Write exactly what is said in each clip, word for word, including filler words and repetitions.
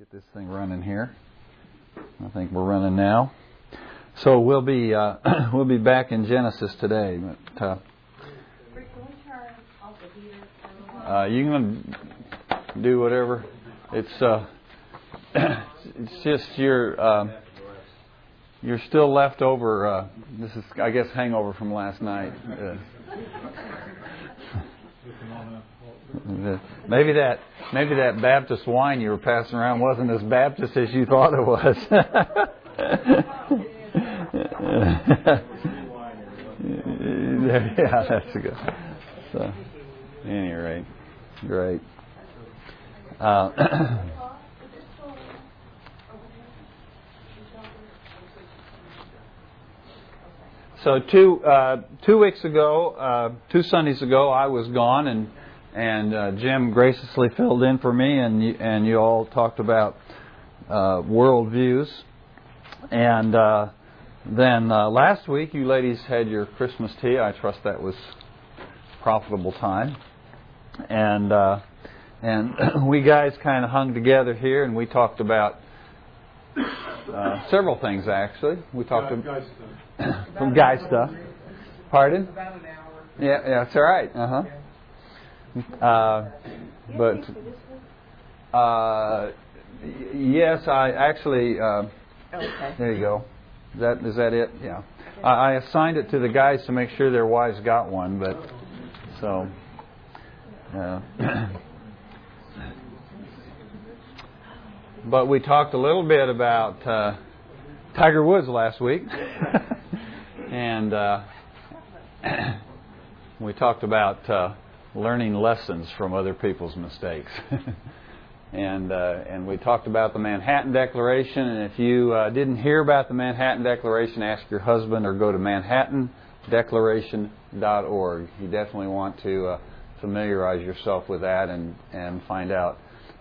Get this thing running here. I think we're running now. So we'll be uh, we'll be back in Genesis today. But, uh, uh, you can do whatever. It's uh, it's just you're uh, you're still left over. Uh, this is I guess hangover from last night. Uh, Maybe that maybe that Baptist wine you were passing around wasn't as Baptist as you thought it was. Yeah, that's good. So, any rate, great. Uh, so two uh, two weeks ago, uh, two Sundays ago, I was gone and. And uh, Jim graciously filled in for me, and you, and you all talked about uh, worldviews. And uh, then uh, last week, you ladies had your Christmas tea. I trust that was a profitable time. And uh, and we guys kind of hung together here, and we talked about uh, several things actually. We talked about guy stuff. From guy stuff. Pardon? About an hour. Yeah, yeah, that's all right. Uh huh. Uh, but uh, yes, I actually. Uh, okay. There you go. Is that is that it? Yeah. I, I assigned it to the guys to make sure their wives got one, but so. Uh, but we talked a little bit about uh, Tiger Woods last week, and uh, we talked about. Uh, learning lessons from other people's mistakes. and uh, and we talked about the Manhattan Declaration, and if you uh, didn't hear about the Manhattan Declaration, ask your husband or go to manhattan declaration dot org. You definitely want to uh, familiarize yourself with that and, and find out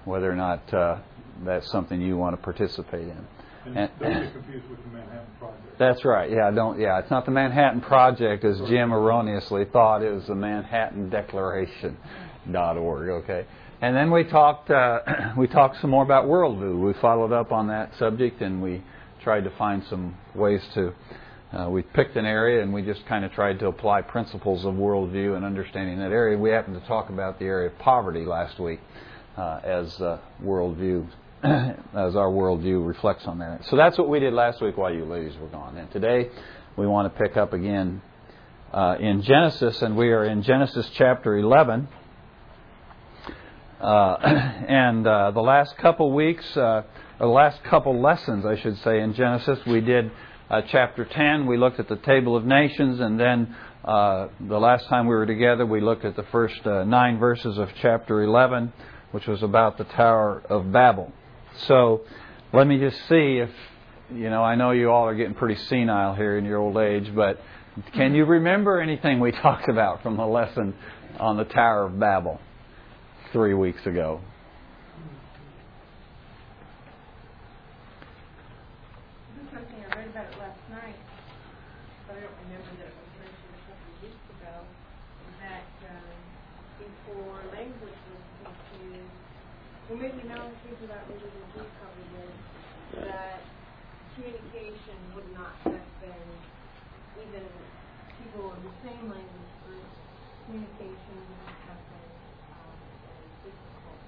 whether or not uh, that's something you want to participate in. And and, don't get confused with the Manhattan Project. That's right. Yeah, don't. Yeah, it's not the Manhattan Project as Jim erroneously thought. It was the manhattan declaration dot org. Okay. And then we talked. Uh, we talked some more about worldview. We followed up on that subject, and we tried to find some ways to. Uh, we picked an area, and we just kind of tried to apply principles of worldview and understanding that area. We happened to talk about the area of poverty last week uh, as uh, worldview. As our worldview reflects on that. So that's what we did last week while you ladies were gone. And today we want to pick up again uh, in Genesis, and we are in Genesis chapter eleven. Uh, and uh, the last couple weeks, uh, or the last couple lessons, I should say, in Genesis, we did uh, chapter ten. We looked at the Table of Nations, and then uh, the last time we were together, we looked at the first uh, nine verses of chapter eleven, which was about the Tower of Babel. So let me just see if, you know, I know you all are getting pretty senile here in your old age, but can you remember anything we talked about from the lesson on the Tower of Babel three weeks ago? This is something I read about it last night, but I don't remember that it was mentioned a couple of weeks ago, that um, before language was confused, well, maybe now I'm thinking about religion. That communication would not have been, even people in the same language group, communication would not have been um, as difficult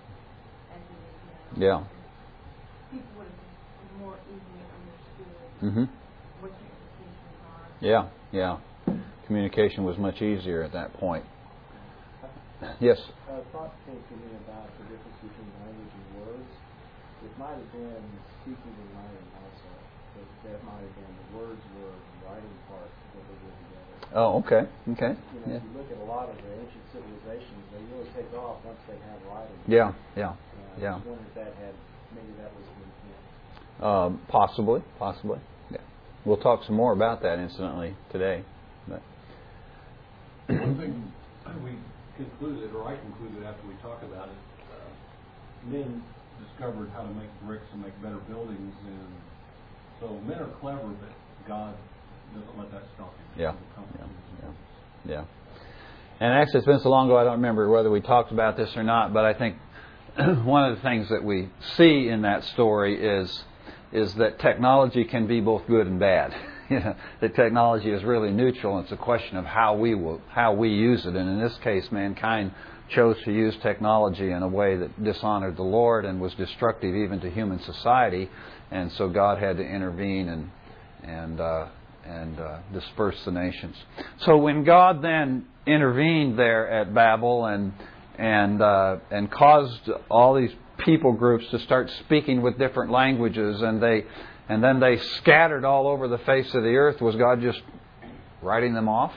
as it is now. Yeah. People would have more easily understood mm-hmm. what the implications are. Yeah, yeah. Communication was much easier at that point. Yes? A uh, thought came to me about the difference between language and words. It might have been speaking and writing also. But that might have been the words were the writing part that they did together. Oh, okay. Okay. You know, yeah. If you look at a lot of the ancient civilizations, they really take off once they have writing. Yeah, yeah, uh, yeah. I was wondering if that had, maybe that was the intent. Um, possibly, possibly. Yeah. We'll talk some more about that, incidentally, today. But one thing we concluded, or I concluded after we talked about it, uh, men discovered how to make bricks and make better buildings, and so men are clever, but God doesn't let that stop you. Yeah, yeah, yeah, yeah. And actually, it's been so long ago I don't remember whether we talked about this or not, but I think one of the things that we see in that story is is that technology can be both good and bad. You know, that technology is really neutral, and it's a question of how we will, how we use it. And in this case, mankind chose to use technology in a way that dishonored the Lord and was destructive even to human society. And so God had to intervene and and uh, and uh, disperse the nations. So when God then intervened there at Babel and and uh, and caused all these people groups to start speaking with different languages, and they. And then they scattered all over the face of the earth. Was God just writing them off?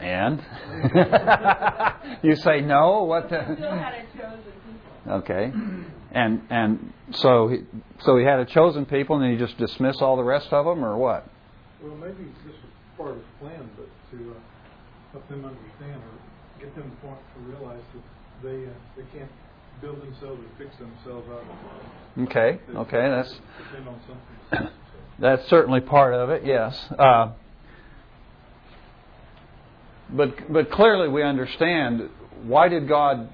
And? You say no? What? The... He still had a chosen people. Okay. And and so he, so he had a chosen people, and he just dismissed all the rest of them, or what? Well, maybe this was part of his plan, but to uh, help them understand or get them to the point to realize that they uh, they can't build themselves and fix themselves out of life. Okay, okay, that's that's certainly part of it, yes. Uh, but but clearly we understand why did God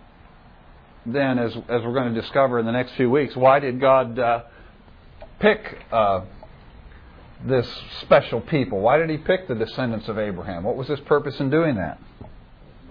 then, as as we're going to discover in the next few weeks, why did God uh, pick uh, this special people? Why did He pick the descendants of Abraham? What was His purpose in doing that?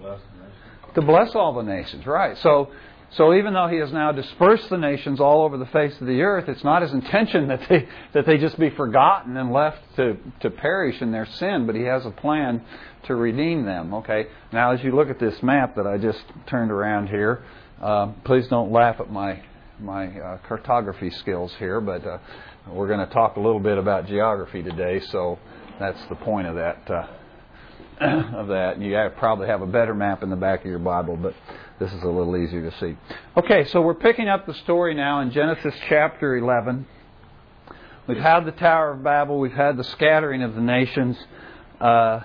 Bless the nations. To bless all the nations, right? So. So even though He has now dispersed the nations all over the face of the earth, it's not His intention that they that they just be forgotten and left to, to perish in their sin, but He has a plan to redeem them. Okay. Now, as you look at this map that I just turned around here, uh, please don't laugh at my my uh, cartography skills here, but uh, we're going to talk a little bit about geography today, so that's the point of that. Uh, of that. You probably have a better map in the back of your Bible, but this is a little easier to see. Okay, so we're picking up the story now in Genesis chapter eleven. We've had the Tower of Babel. We've had the scattering of the nations. Uh,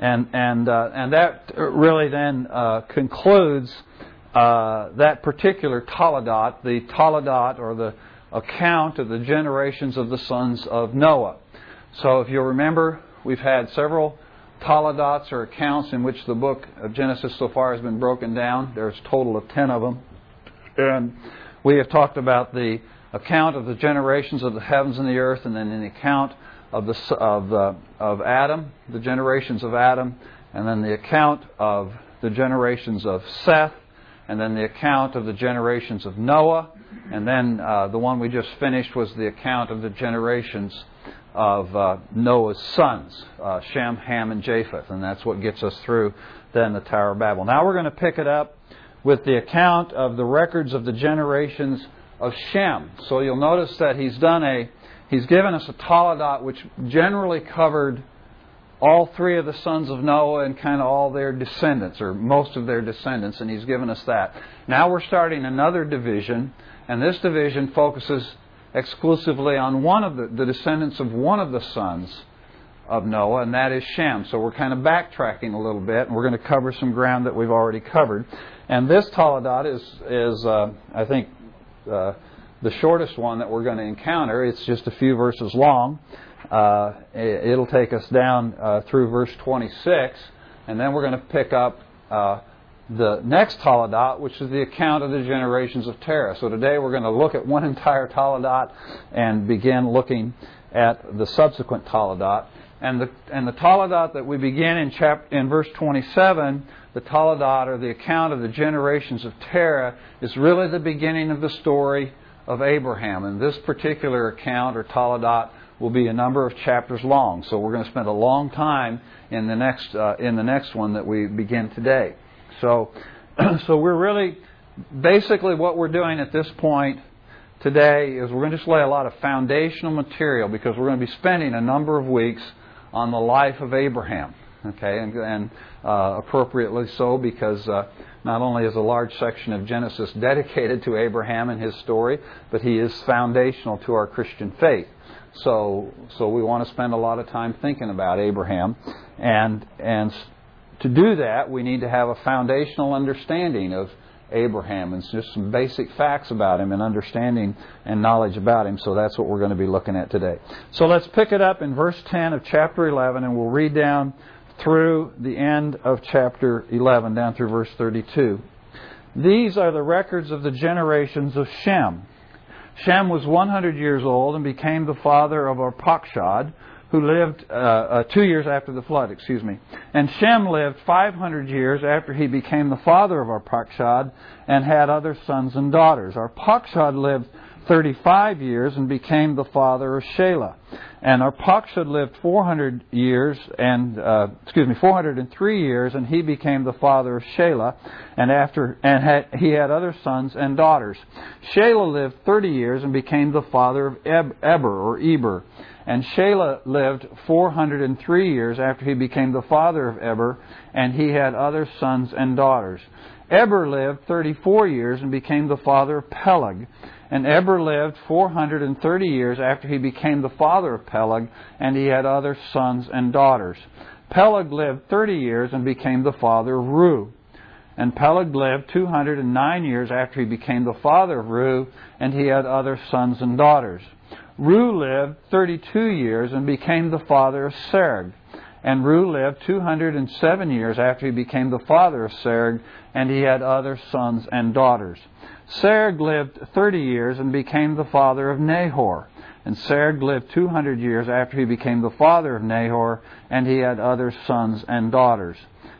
and and uh, and that really then uh, concludes uh, that particular toledot, the toledot or the account of the generations of the sons of Noah. So if you'll remember, we've had several toledots or accounts in which the book of Genesis so far has been broken down. There's a total of ten of them. And we have talked about the account of the generations of the heavens and the earth, and then the account of the of uh, of Adam, the generations of Adam, and then the account of the generations of Seth, and then the account of the generations of Noah, and then uh, the one we just finished was the account of the generations of uh, Noah's sons, uh, Shem, Ham, and Japheth. And that's what gets us through then the Tower of Babel. Now we're going to pick it up with the account of the records of the generations of Shem. So you'll notice that he's done a, he's given us a toledot which generally covered all three of the sons of Noah and kind of all their descendants, or most of their descendants, and he's given us that. Now we're starting another division, and this division focuses exclusively on one of the, the descendants of one of the sons of Noah, and that is Shem. So we're kind of backtracking a little bit, and we're going to cover some ground that we've already covered. And this toledot is, is uh, I think, uh, the shortest one that we're going to encounter. It's just a few verses long. Uh, it'll take us down uh, through verse twenty-six, and then we're going to pick up uh, the next toledot, which is the account of the generations of Terah. So today we're going to look at one entire toledot and begin looking at the subsequent toledot. And the and the toledot that we begin in chap in verse twenty-seven, the toledot or the account of the generations of Terah, is really the beginning of the story of Abraham. And this particular account or toledot will be a number of chapters long. So we're going to spend a long time in the next uh, in the next one that we begin today. So, so we're really, basically what we're doing at this point today is we're going to just lay a lot of foundational material, because we're going to be spending a number of weeks on the life of Abraham. Okay, and, and uh, appropriately so, because uh, not only is a large section of Genesis dedicated to Abraham and his story, but he is foundational to our Christian faith. So, so we want to spend a lot of time thinking about Abraham, and and. To do that, we need to have a foundational understanding of Abraham and just some basic facts about him and understanding and knowledge about him. So that's what we're going to be looking at today. So let's pick it up in verse ten of chapter eleven, and we'll read down through the end of chapter eleven, down through verse thirty-two. These are the records of the generations of Shem. Shem was one hundred years old and became the father of Arpachshad, who lived uh, uh, two years after the flood, excuse me. And Shem lived five hundred years after he became the father of Arpachshad and had other sons and daughters. Arpachshad lived thirty-five years and became the father of Shelah. And Arpachshad lived four hundred years and uh, excuse me, four hundred three years, and he became the father of Shelah. And after and had, he had other sons and daughters. Shelah lived thirty years and became the father of Eb, Eber or Eber. And Shelah lived four hundred three years after he became the father of Eber, and he had other sons and daughters. Eber lived thirty-four years and became the father of Peleg. And Eber lived four hundred thirty years after he became the father of Peleg, and he had other sons and daughters. Peleg lived thirty years and became the father of Reu. And Peleg lived two hundred nine years after he became the father of Reu, and he had other sons and daughters. Reu lived thirty-two years and became the father of Serug. And Reu lived two hundred seven years after he became the father of Serug, and he had other sons and daughters. Serug lived thirty years and became the father of Nahor. And Serug lived two hundred years after he became the father of Nahor, and he had other sons and daughters.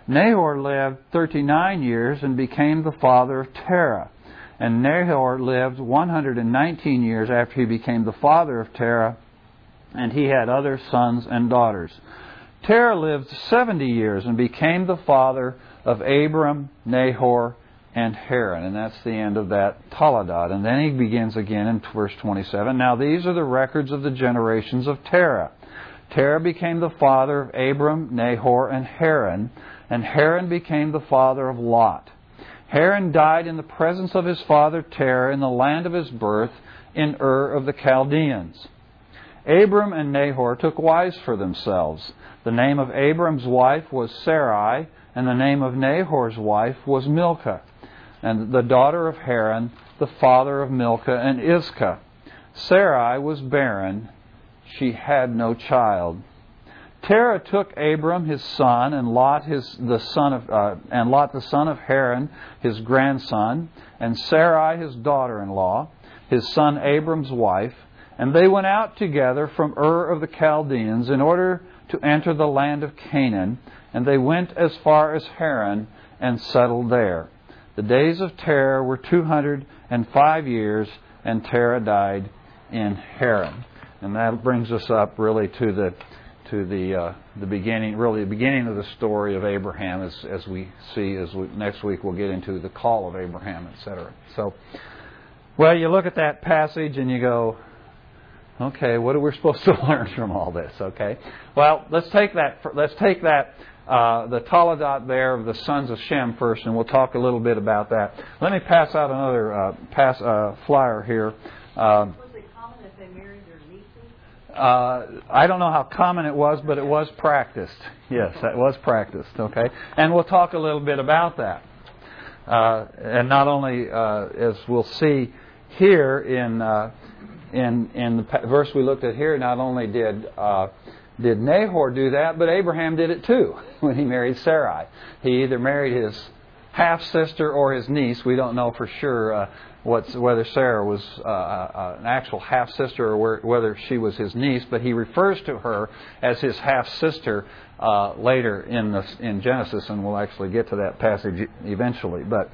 Nahor lived thirty-nine years and became the father of Terah. And Nahor lived one hundred nineteen years after he became the father of Terah, and he had other sons and daughters. Terah lived seventy years and became the father of Abram, Nahor, and Haran. And that's the end of that toledot. And then he begins again in verse twenty-seven. Now these are the records of the generations of Terah. Terah became the father of Abram, Nahor, and Haran. And Haran became the father of Lot. Haran died in the presence of his father Terah in the land of his birth in Ur of the Chaldeans. Abram and Nahor took wives for themselves. The name of Abram's wife was Sarai, and the name of Nahor's wife was Milcah, and the daughter of Haran, the father of Milcah and Iscah. Sarai was barren. She had no child. Terah took Abram his son, and Lot his the son of uh, and Lot the son of Haran, his grandson, and Sarai his daughter-in-law, his son Abram's wife, and they went out together from Ur of the Chaldeans in order to enter the land of Canaan, and they went as far as Haran and settled there. The days of Terah were two hundred five years, and Terah died in Haran. And that brings us up really to the to the uh, the beginning, really the beginning of the story of Abraham, as as we see as we, next week we'll get into the call of Abraham, et cetera. So, well, you look at that passage and you go, okay, what are we supposed to learn from all this? Okay, well, let's take that. Let's take that uh, the toledot there of the sons of Shem first, and we'll talk a little bit about that. Let me pass out another uh, pass uh, flyer here. Um, was it common that they married their nieces? Uh, I don't know how common it was, but it was practiced. Yes, that was practiced. Okay, and we'll talk a little bit about that. Uh, and not only uh, as we'll see here in. Uh, In, in the verse we looked at here, not only did uh, did Nahor do that, but Abraham did it too when he married Sarai. He either married his half-sister or his niece. We don't know for sure uh, what's, whether Sarah was uh, uh, an actual half-sister or where, whether she was his niece, but he refers to her as his half-sister uh, later in, the, in Genesis, and we'll actually get to that passage eventually. But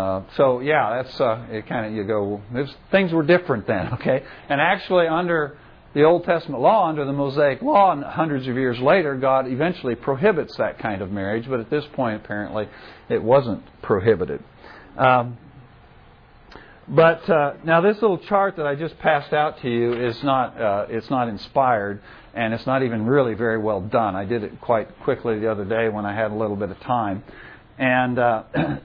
Uh, so yeah, that's uh, it. Kind of you go. Well, things were different then, okay? And actually, under the Old Testament law, under the Mosaic law, and hundreds of years later, God eventually prohibits that kind of marriage. But at this point, apparently, it wasn't prohibited. Um, but uh, now, this little chart that I just passed out to you is not. Uh, it's not inspired, and it's not even really very well done. I did it quite quickly the other day when I had a little bit of time, and. Uh,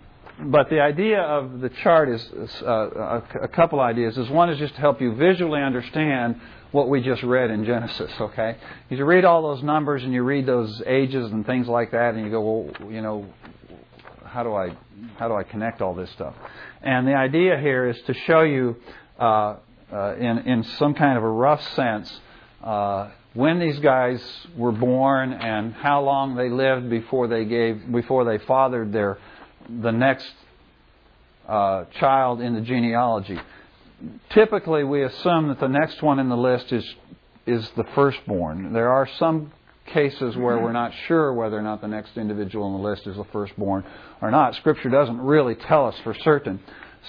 But the idea of the chart is uh, a couple ideas. Is one is just to help you visually understand what we just read in Genesis. Okay, if you read all those numbers and you read those ages and things like that, and you go, well, you know, how do I, how do I connect all this stuff? And the idea here is to show you, uh, uh, in in some kind of a rough sense, uh, when these guys were born and how long they lived before they gave before they fathered their the next uh, child in the genealogy. Typically, we assume that the next one in the list is is the firstborn. There are some cases where we're not sure whether or not the next individual on the list is the firstborn or not. Scripture doesn't really tell us for certain.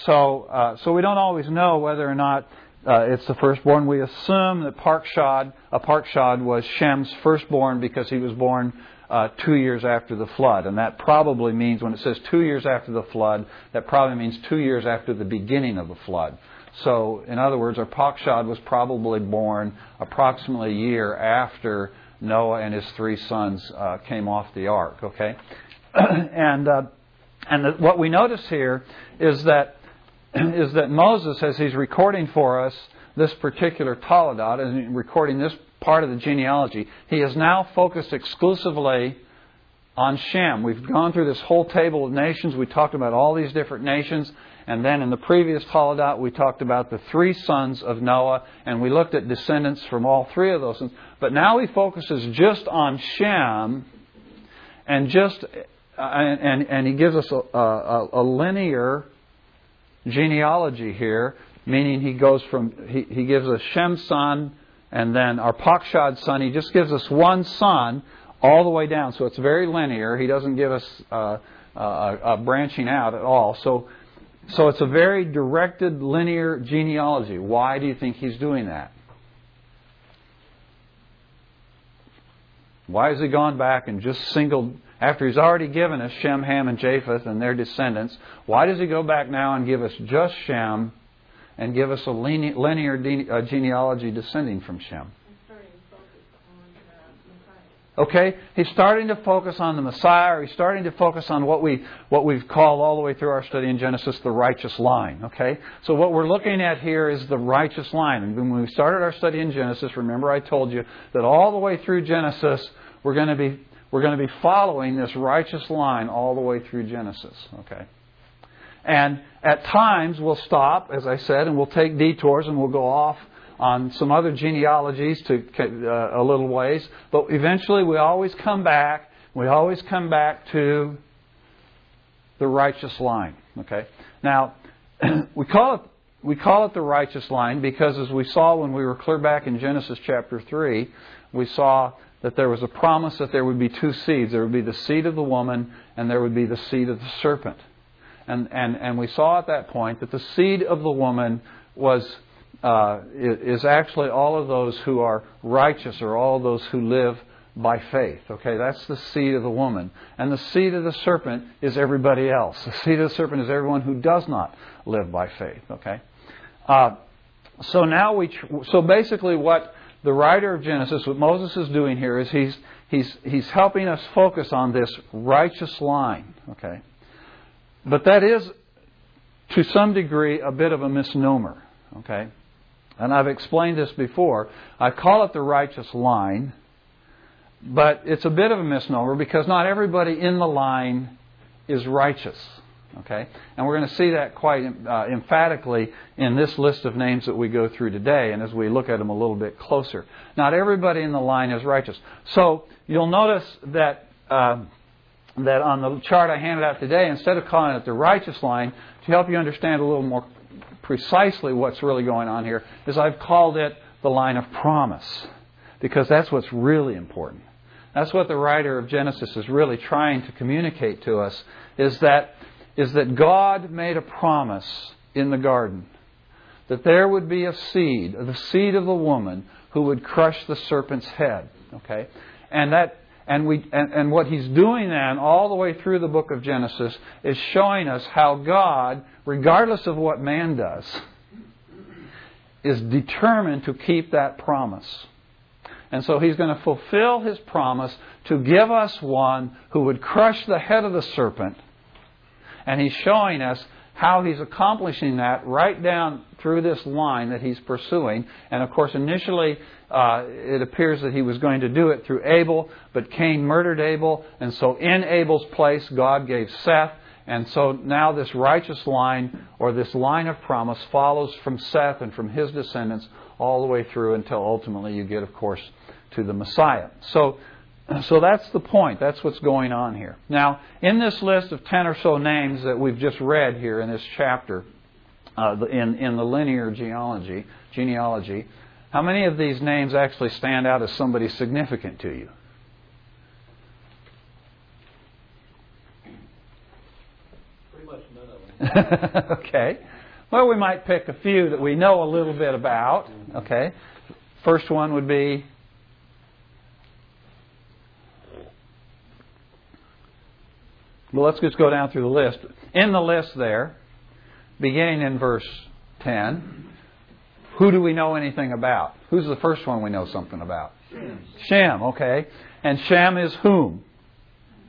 So uh, so we don't always know whether or not uh, it's the firstborn. We assume that Arpachshad, Arpachshad was Shem's firstborn because he was born uh, two years after the flood. And that probably means, when it says two years after the flood, that probably means two years after the beginning of the flood. So, in other words, Arpachshad was probably born approximately a year after Noah and his three sons uh, came off the ark. Okay, and uh, and the, what we notice here is that is that Moses, as he's recording for us this particular toledot and recording this part of the genealogy, he is now focused exclusively on Shem. We've gone through this whole table of nations. We talked about all these different nations. And then in the previous toledot, we talked about the three sons of Noah, and we looked at descendants from all three of those sons. But now he focuses just on Shem, and just uh, and and he gives us a, a, a linear genealogy here, meaning he goes from he, he gives us Shem's son and then Arpachshad's son. He just gives us one son all the way down, so it's very linear. He doesn't give us uh, uh, a branching out at all. So. So it's a very directed, linear genealogy. Why do you think he's doing that? Why has he gone back and just singled, after he's already given us Shem, Ham, and Japheth and their descendants, why does he go back now and give us just Shem and give us a linear genealogy descending from Shem? Okay, he's starting to focus on the Messiah, or he's starting to focus on what we what we've called all the way through our study in Genesis the righteous line. Okay, so what we're looking at here is the righteous line. And when we started our study in Genesis, remember I told you that all the way through Genesis we're going to be we're going to be following this righteous line all the way through Genesis. Okay, and at times we'll stop, as I said, and we'll take detours and we'll go off on some other genealogies to uh, a little ways, but eventually we always come back. We always come back to the righteous line. Okay. Now we call it we call it the righteous line because, as we saw when we were clear back in Genesis chapter three, we saw that there was a promise that there would be two seeds. There would be the seed of the woman, and there would be the seed of the serpent. And and and we saw at that point that the seed of the woman was. Uh, is actually all of those who are righteous, or all of those who live by faith. Okay, that's the seed of the woman. And the seed of the serpent is everybody else. The seed of the serpent is everyone who does not live by faith. Okay, uh, so now we tr- so basically what the writer of Genesis, what Moses is doing here, is he's he's he's helping us focus on this righteous line. Okay, but that is to some degree a bit of a misnomer. Okay. And I've explained this before. I call it the righteous line, but it's a bit of a misnomer because not everybody in the line is righteous. Okay, and we're going to see that quite uh, emphatically in this list of names that we go through today, and as we look at them a little bit closer. Not everybody in the line is righteous. So you'll notice that uh, that on the chart I handed out today, instead of calling it the righteous line, to help you understand a little more precisely what's really going on here, is I've called it the line of promise, because that's what's really important. That's what the writer of Genesis is really trying to communicate to us, is that is that God made a promise in the garden that there would be a seed, the seed of the woman, who would crush the serpent's head. Okay, and that and we and, and what he's doing then all the way through the book of Genesis is showing us how God, regardless of what man does, is determined to keep that promise. And so he's going to fulfill his promise to give us one who would crush the head of the serpent. And he's showing us how he's accomplishing that right down through this line that he's pursuing. And of course, initially, uh, it appears that he was going to do it through Abel, but Cain murdered Abel. And so in Abel's place, God gave Seth. And so now this righteous line, or this line of promise, follows from Seth and from his descendants all the way through until ultimately you get, of course, to the Messiah. So, so that's the point. That's what's going on here. Now, in this list of ten or so names that we've just read here in this chapter, uh, in, in the linear genealogy, genealogy, how many of these names actually stand out as somebody significant to you? Pretty much none of them. Okay. Well, we might pick a few that we know a little bit about. Okay. First one would be Well, let's just go down through the list. In the list there, beginning in verse ten, who do we know anything about? Who's the first one we know something about? Shem. Shem, okay. And Shem is whom?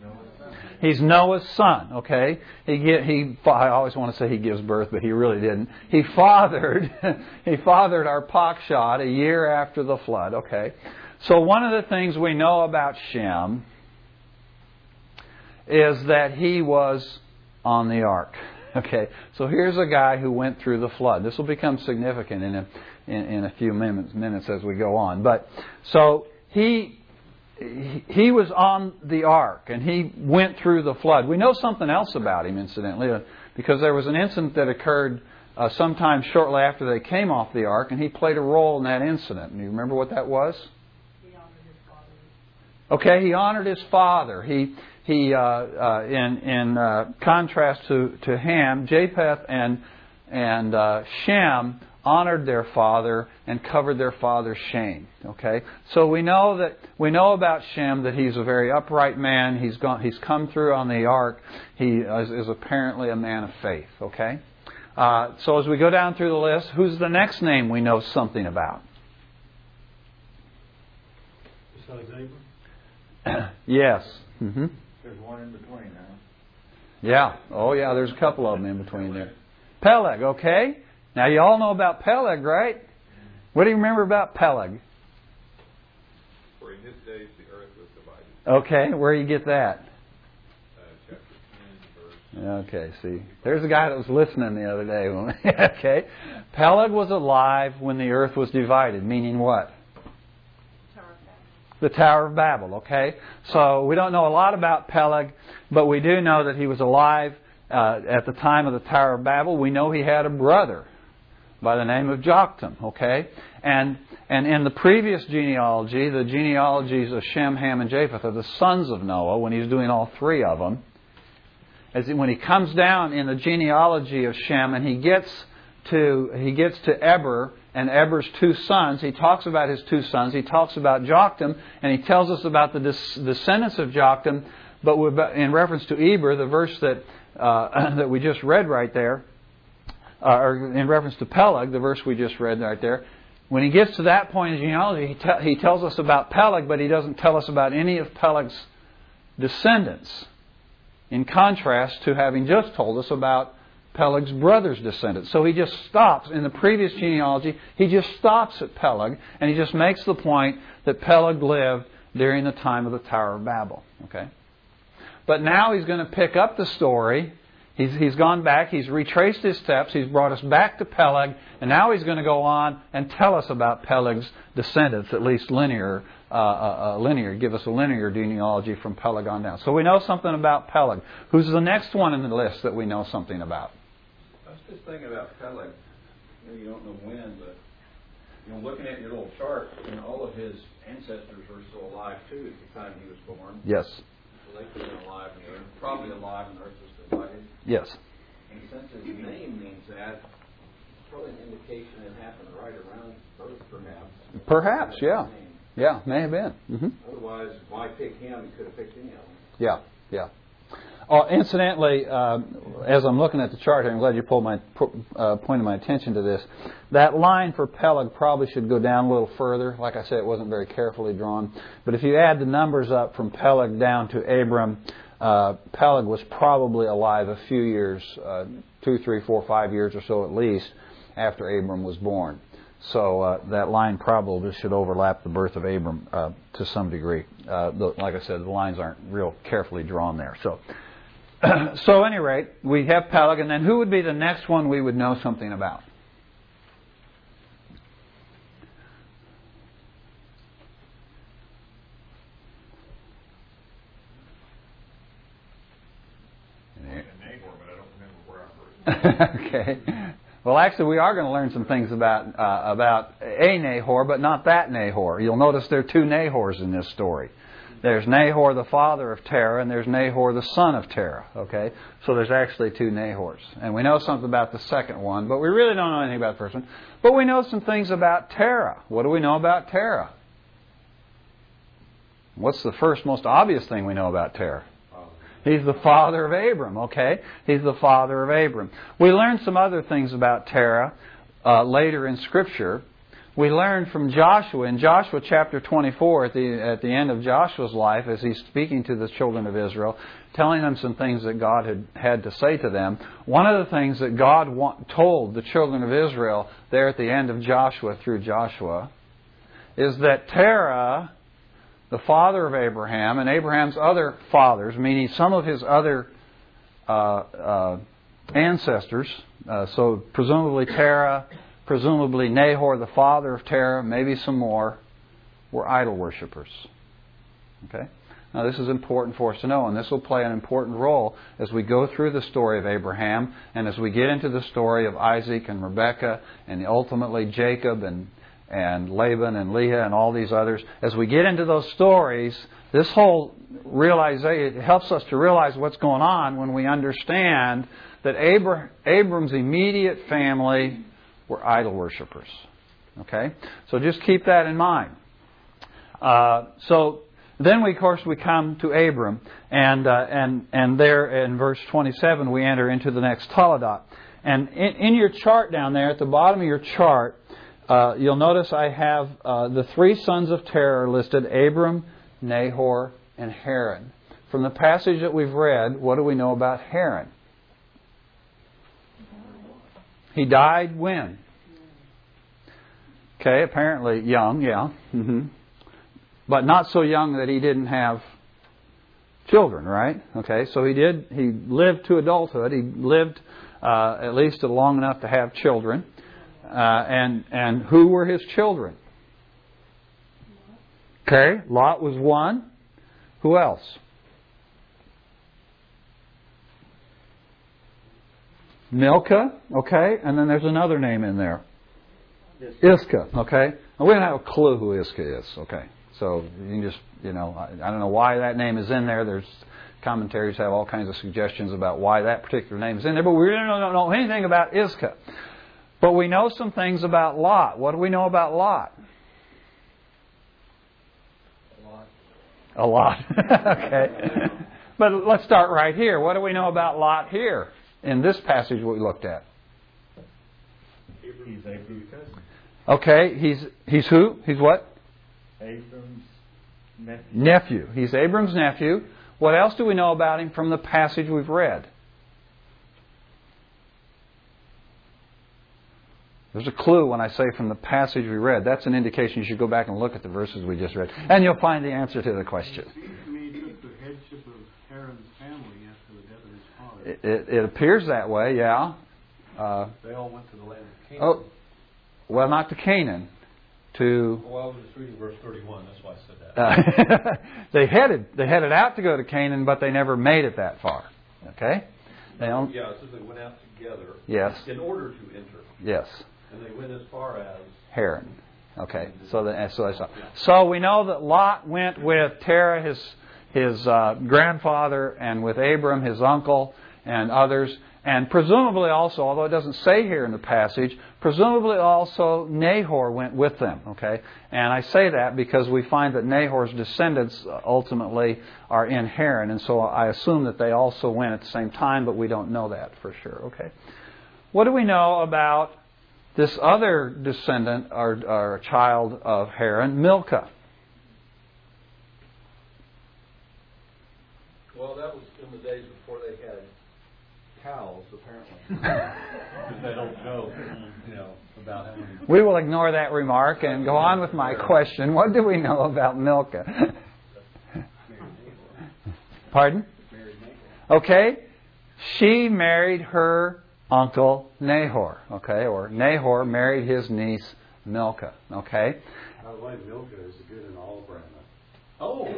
Noah's He's Noah's son, okay. He get, he. I always want to say he gives birth, but he really didn't. He fathered he fathered Arpachshad a year after the flood, okay. So one of the things we know about Shem is that he was on the ark. Okay, so here's a guy who went through the flood. This will become significant in a, in, in a few minutes, minutes as we go on. But so he he was on the ark and he went through the flood. We know something else about him, incidentally, because there was an incident that occurred uh, sometime shortly after they came off the ark, and he played a role in that incident. Do you remember what that was? He honored his father. Okay, he honored his father. He He, uh, uh, in in uh, contrast to, to Ham, Japheth and and uh, Shem honored their father and covered their father's shame. Okay, so we know that we know about Shem that he's a very upright man. He's gone. He's come through on the ark. He is, is apparently a man of faith. Okay, uh, so as we go down through the list, who's the next name we know something about? Besides Abram? Yes. Mm-hmm. There's one in between now. Yeah. Oh, yeah, there's a couple of them in between there. Peleg, okay. Now, you all know about Peleg, right? What do you remember about Peleg? For in his days the earth was divided. Okay, where do you get that? Uh, chapter ten, verse... Okay, see. There's a guy that was listening the other day. Okay. Peleg was alive when the earth was divided, meaning what? The Tower of Babel, okay? So we don't know a lot about Peleg, but we do know that he was alive uh, at the time of the Tower of Babel. We know he had a brother by the name of Joktan, okay? And and in the previous genealogy, the genealogies of Shem, Ham, and Japheth are the sons of Noah when he's doing all three of them. As when he comes down in the genealogy of Shem and he gets to he gets to Eber, and Eber's two sons, he talks about his two sons, he talks about Joktan, and he tells us about the descendants of Joktan, but in reference to Eber, the verse that uh, that we just read right there, uh, or in reference to Peleg, the verse we just read right there, when he gets to that point in genealogy, he, te- he tells us about Peleg, but he doesn't tell us about any of Peleg's descendants, in contrast to having just told us about Peleg's brother's descendants. So he just stops. In the previous genealogy, he just stops at Peleg, and he just makes the point that Peleg lived during the time of the Tower of Babel. Okay, but now he's going to pick up the story. He's, he's gone back. He's retraced his steps. He's brought us back to Peleg, and now he's going to go on and tell us about Peleg's descendants, at least linear, uh, uh, uh, linear. Give us a linear genealogy from Peleg on down. So we know something about Peleg. Who's the next one in the list that we know something about? This thing about Peleg, you don't know when, but you know, looking at your little chart, and you know, all of his ancestors were still alive too at the time he was born. Yes. So they could have been alive, and they were probably alive, and the earth was divided. Yes. And since his name means that, it's probably an indication it happened right around birth, perhaps. Perhaps, yeah. Yeah, may have been. Mm-hmm. Otherwise, why pick him? He could have picked any of them. Yeah, yeah. Oh, incidentally, uh, as I'm looking at the chart here, I'm glad you pulled my uh, pointed my attention to this. That line for Peleg probably should go down a little further. Like I said, it wasn't very carefully drawn. But if you add the numbers up from Peleg down to Abram, uh, Peleg was probably alive a few years, uh, two, three, four, five years or so at least, after Abram was born. So uh, that line probably should overlap the birth of Abram uh, to some degree. Uh, the, like I said, the lines aren't real carefully drawn there. So. So at any rate, we have Peleg, and then who would be the next one we would know something about? Okay. Well, actually, we are going to learn some things about uh, about a Nahor, but not that Nahor. You'll notice there are two Nahors in this story. There's Nahor, the father of Terah, and there's Nahor, the son of Terah. Okay, so there's actually two Nahors, and we know something about the second one, but we really don't know anything about the first one. But we know some things about Terah. What do we know about Terah? What's the first, most obvious thing we know about Terah? He's the father of Abram, okay? He's the father of Abram. We learn some other things about Terah uh, later in Scripture. We learn from Joshua, in Joshua chapter twenty-four, at the, at the end of Joshua's life, as he's speaking to the children of Israel, telling them some things that God had, had to say to them. One of the things that God want, told the children of Israel there at the end of Joshua, through Joshua, is that Terah, the father of Abraham, and Abraham's other fathers, meaning some of his other uh, uh, ancestors, uh, so presumably Terah, presumably Nahor, the father of Terah, maybe some more, were idol worshippers. Okay? Now this is important for us to know, and this will play an important role as we go through the story of Abraham, and as we get into the story of Isaac and Rebekah, and ultimately Jacob and and Laban and Leah and all these others. As we get into those stories, this whole realization, it helps us to realize what's going on when we understand that Abra- Abram's immediate family were idol worshippers. Okay? So just keep that in mind. Uh, so then, we, of course, we come to Abram, and, uh, and, and there in verse twenty-seven we enter into the next toledot. And in, in your chart down there, at the bottom of your chart, Uh, you'll notice I have uh, the three sons of Terah listed, Abram, Nahor, and Haran. From the passage that we've read, what do we know about Haran? He died when? Okay, apparently young, yeah. Mm-hmm. But not so young that he didn't have children, right? Okay, so he did. He lived to adulthood. He lived uh, at least long enough to have children. Uh, and and who were his children? Okay, Lot was one. Who else? Milcah, okay, and then there's another name in there. Iscah, okay. And we don't have a clue who Iscah is, okay. So you can just, you know, I, I don't know why that name is in there. There's commentaries have all kinds of suggestions about why that particular name is in there, but we really don't know anything about Iscah. But we know some things about Lot. What do we know about Lot? A lot. A lot. Okay. But let's start right here. What do we know about Lot here in this passage we looked at? He's Abram's cousin. Okay. He's, he's who? He's what? Abram's nephew. Nephew. He's Abram's nephew. What else do we know about him from the passage we've read? There's a clue when I say from the passage we read. That's an indication you should go back and look at the verses we just read. And you'll find the answer to the question. It, it, it appears that way, yeah. Uh, they all went to the land of Canaan. Oh, well, not to Canaan. To... Well, I was just reading verse thirty-one. That's why I said that. Uh, they headed They headed out to go to Canaan, but they never made it that far. Okay? They don't... Yeah, it says they went out together. Yes. In order to enter. Yes. And they went as far as Haran. Okay, so the, so I saw. So we know that Lot went with Terah, his his uh, grandfather, and with Abram, his uncle, and others, and presumably also, although it doesn't say here in the passage, presumably also Nahor went with them. Okay, and I say that because we find that Nahor's descendants ultimately are in Haran, and so I assume that they also went at the same time, but we don't know that for sure. Okay. What do we know about this other descendant or, or child of Haran, Milcah? Well, that was in the days before they had cows, apparently. Because they don't know, you know, about how many... We will ignore that remark and go on with my question. What do we know about Milcah? Pardon? Okay. She married her uncle Nahor, okay, or Nahor married his niece Milcah, okay. By the way, Milcah is good in all brand. Oh.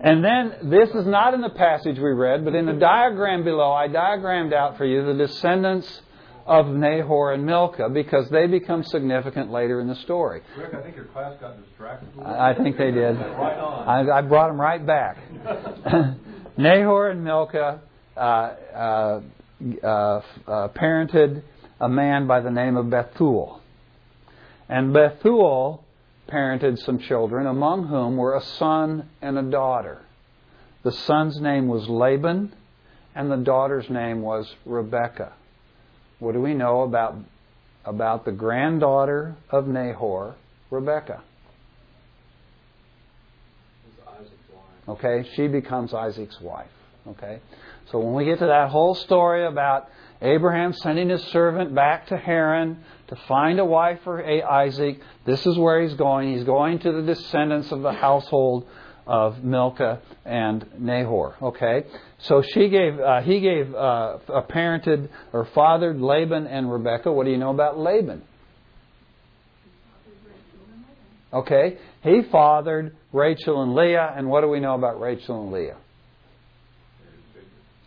And then this is not in the passage we read, but in the diagram below, I diagrammed out for you the descendants of Nahor and Milcah because they become significant later in the story. Rick, I think your class got distracted. I think they did. Right on. I, I brought them right back. Nahor and Milcah uh, uh, uh, uh, parented a man by the name of Bethuel. And Bethuel parented some children, among whom were a son and a daughter. The son's name was Laban, and the daughter's name was Rebekah. What do we know about, about the granddaughter of Nahor, Rebekah? Okay, she becomes Isaac's wife. Okay, so when we get to that whole story about Abraham sending his servant back to Haran to find a wife for Isaac, this is where he's going. He's going to the descendants of the household of Milcah and Nahor. Okay, so she gave, uh, he gave, uh, a parented or fathered Laban and Rebekah. What do you know about Laban? Okay, he fathered Rachel and Leah, and what do we know about Rachel and Leah?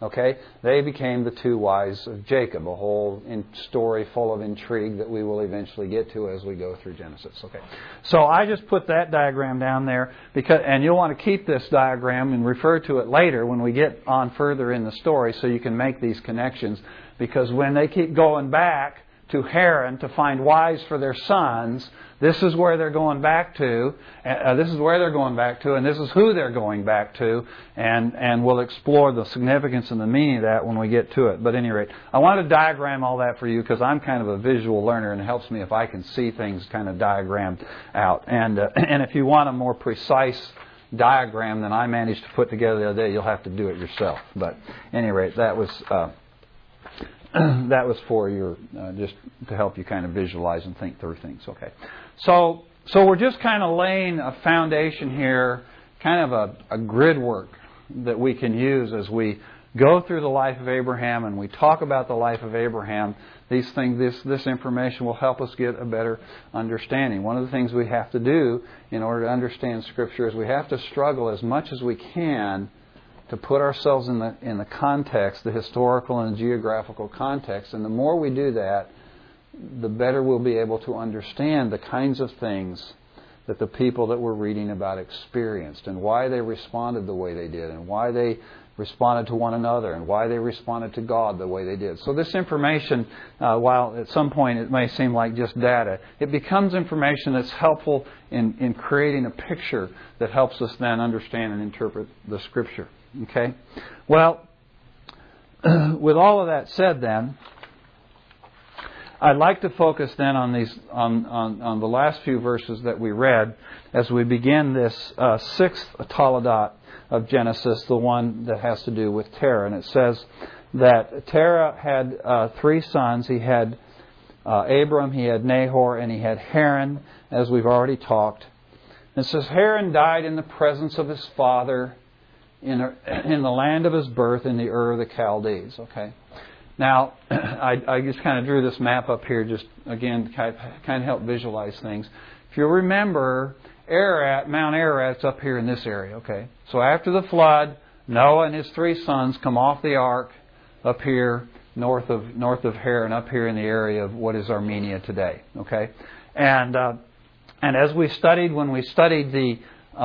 Okay, they became the two wives of Jacob, a whole in story full of intrigue that we will eventually get to as we go through Genesis. Okay, so I just put that diagram down there, because, and you'll want to keep this diagram and refer to it later when we get on further in the story so you can make these connections, because when they keep going back to Haran to find wives for their sons, this is where they're going back to, uh, this is where they're going back to, and this is who they're going back to, and, and we'll explore the significance and the meaning of that when we get to it. But at any rate, I want to diagram all that for you because I'm kind of a visual learner, and it helps me if I can see things kind of diagrammed out. And, uh, and if you want a more precise diagram than I managed to put together the other day, you'll have to do it yourself. But at any rate, that was... Uh, that was for your, uh, just to help you kind of visualize and think through things. Okay, so so we're just kind of laying a foundation here, kind of a, a grid work that we can use as we go through the life of Abraham and we talk about the life of Abraham. These things, this this information will help us get a better understanding. One of the things we have to do in order to understand Scripture is we have to struggle as much as we can to put ourselves in the in the context, the historical and geographical context. And the more we do that, the better we'll be able to understand the kinds of things that the people that we're reading about experienced, and why they responded the way they did, and why they responded to one another, and why they responded to God the way they did. So this information, uh, while at some point it may seem like just data, it becomes information that's helpful in, in creating a picture that helps us then understand and interpret the Scripture. Okay, well, with all of that said, then I'd like to focus then on these on, on, on the last few verses that we read as we begin this uh, sixth toledot of Genesis, the one that has to do with Terah. And it says that Terah had uh, three sons. He had uh, Abram, he had Nahor, and he had Haran, as we've already talked. And it says Haran died in the presence of his father, In, a, in the land of his birth, in the Ur of the Chaldeans. Okay. Now, I, I just kind of drew this map up here, just again to kind of, kind of help visualize things. If you remember, Ararat, Mount Ararat's up here in this area. Okay. So after the flood, Noah and his three sons come off the ark up here north of north of Haran, up here in the area of what is Armenia today. Okay. And uh, and as we studied when we studied the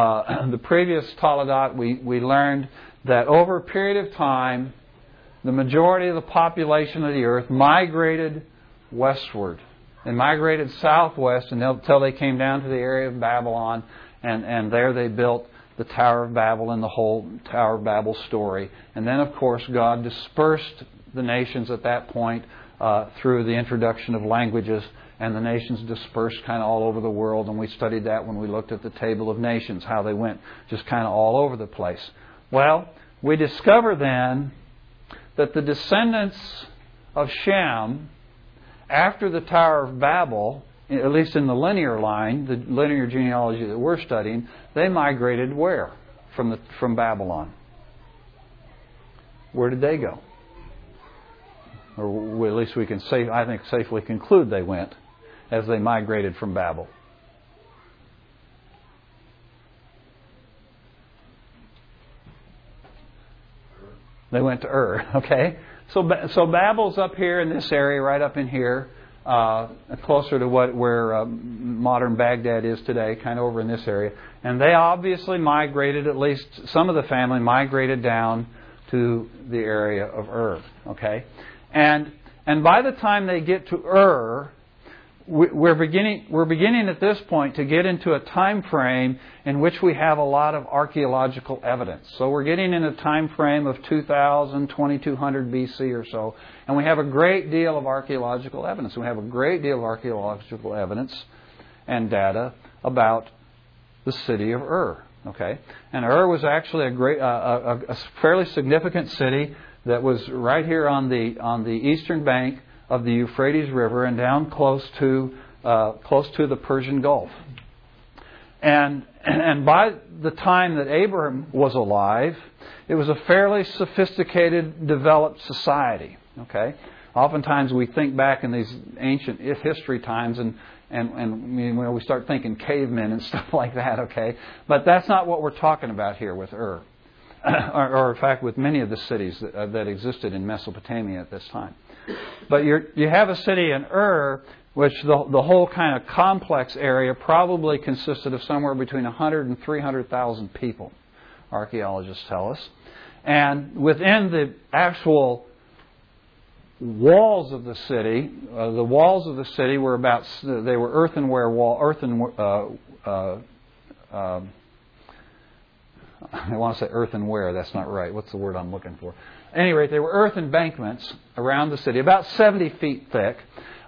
Uh, the previous Toledot, we, we learned that over a period of time, the majority of the population of the earth migrated westward. They migrated southwest until they came down to the area of Babylon, and, and there they built the Tower of Babel and the whole Tower of Babel story. And then, of course, God dispersed the nations at that point uh, through the introduction of languages, and the nations dispersed kind of all over the world, and we studied that when we looked at the Table of Nations, how they went just kind of all over the place. Well, we discover then that the descendants of Shem, after the Tower of Babel, at least in the linear line, the linear genealogy that we're studying, they migrated where? From the from Babylon. Where did they go? Or at least we can say, I think, safely conclude they went as they migrated from Babel. They went to Ur. Okay, so so Babel's up here in this area, right up in here, uh, closer to what where uh, modern Baghdad is today, kind of over in this area. And they obviously migrated. At least some of the family migrated down to the area of Ur. Okay, and and by the time they get to Ur, we're beginning we're beginning at this point to get into a time frame in which we have a lot of archaeological evidence. So we're getting in a time frame of two thousand, twenty-two hundred B C or so, and we have a great deal of archaeological evidence. We have a great deal of archaeological evidence and data about the city of Ur. Okay, and Ur was actually a great, uh, a, a fairly significant city that was right here on the on the eastern bank of the Euphrates River and down close to uh, close to the Persian Gulf. And and by the time that Abram was alive, it was a fairly sophisticated, developed society. Okay, oftentimes we think back in these ancient history times, and and and you know, we start thinking cavemen and stuff like that. Okay, but that's not what we're talking about here with Ur, or, or in fact with many of the cities that, uh, that existed in Mesopotamia at this time. But you you have a city in Ur, which the the whole kind of complex area probably consisted of somewhere between one hundred and three hundred thousand people, archaeologists tell us. And within the actual walls of the city, uh, the walls of the city were about they were earthenware wall earthen uh, uh, uh, I want to say earthenware. That's not right. What's the word I'm looking for? At any rate, there were earth embankments around the city, about seventy feet thick,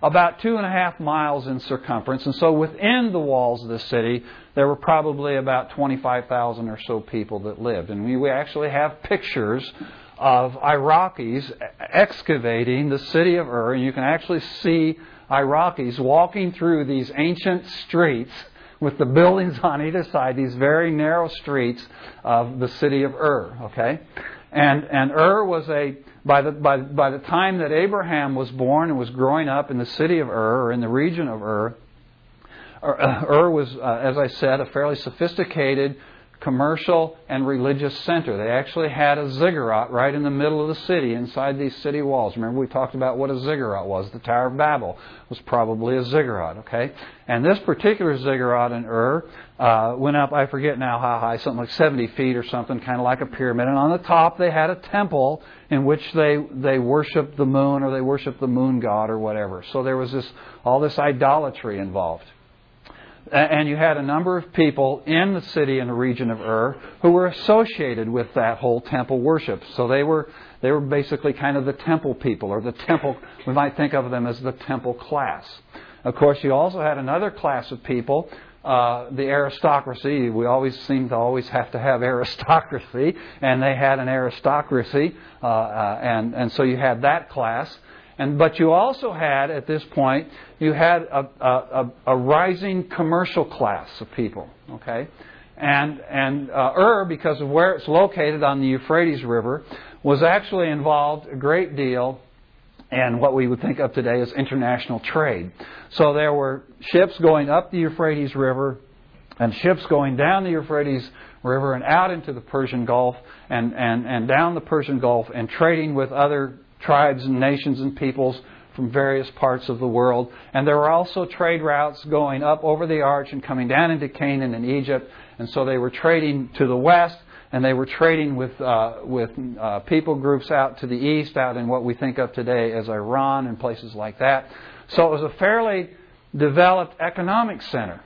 about two and a half miles in circumference. And so within the walls of the city, there were probably about twenty-five thousand or so people that lived. And we, we actually have pictures of Iraqis excavating the city of Ur. And you can actually see Iraqis walking through these ancient streets with the buildings on either side, these very narrow streets of the city of Ur. Okay? And and Ur was a by the by by the time that Abraham was born and was growing up in the city of Ur or in the region of Ur, Ur, uh, Ur was uh, as I said, a fairly sophisticated commercial and religious center. They actually had a ziggurat right in the middle of the city, inside these city walls. Remember, we talked about what a ziggurat was. The Tower of Babel was probably a ziggurat, okay? And this particular ziggurat in Ur uh, went up, I forget now how high, something like seventy feet or something, kind of like a pyramid. And on the top, they had a temple in which they, they worshiped the moon, or they worshiped the moon god or whatever. So there was this all this idolatry involved. And you had a number of people in the city and the region of Ur who were associated with that whole temple worship. So they were they were basically kind of the temple people, or the temple, we might think of them as the temple class. Of course, you also had another class of people, uh, the aristocracy. We always seem to always have to have aristocracy, and they had an aristocracy, uh, uh, and, and so you had that class. And, but you also had, at this point, you had a, a, a rising commercial class of people, okay? And, and uh, Ur, because of where it's located on the Euphrates River, was actually involved a great deal in what we would think of today as international trade. So there were ships going up the Euphrates River and ships going down the Euphrates River and out into the Persian Gulf and, and, and down the Persian Gulf, and trading with other tribes and nations and peoples from various parts of the world. And there were also trade routes going up over the arch and coming down into Canaan and Egypt. And so they were trading to the west, and they were trading with uh, with uh, people groups out to the east, out in what we think of today as Iran and places like that. So it was a fairly developed economic center.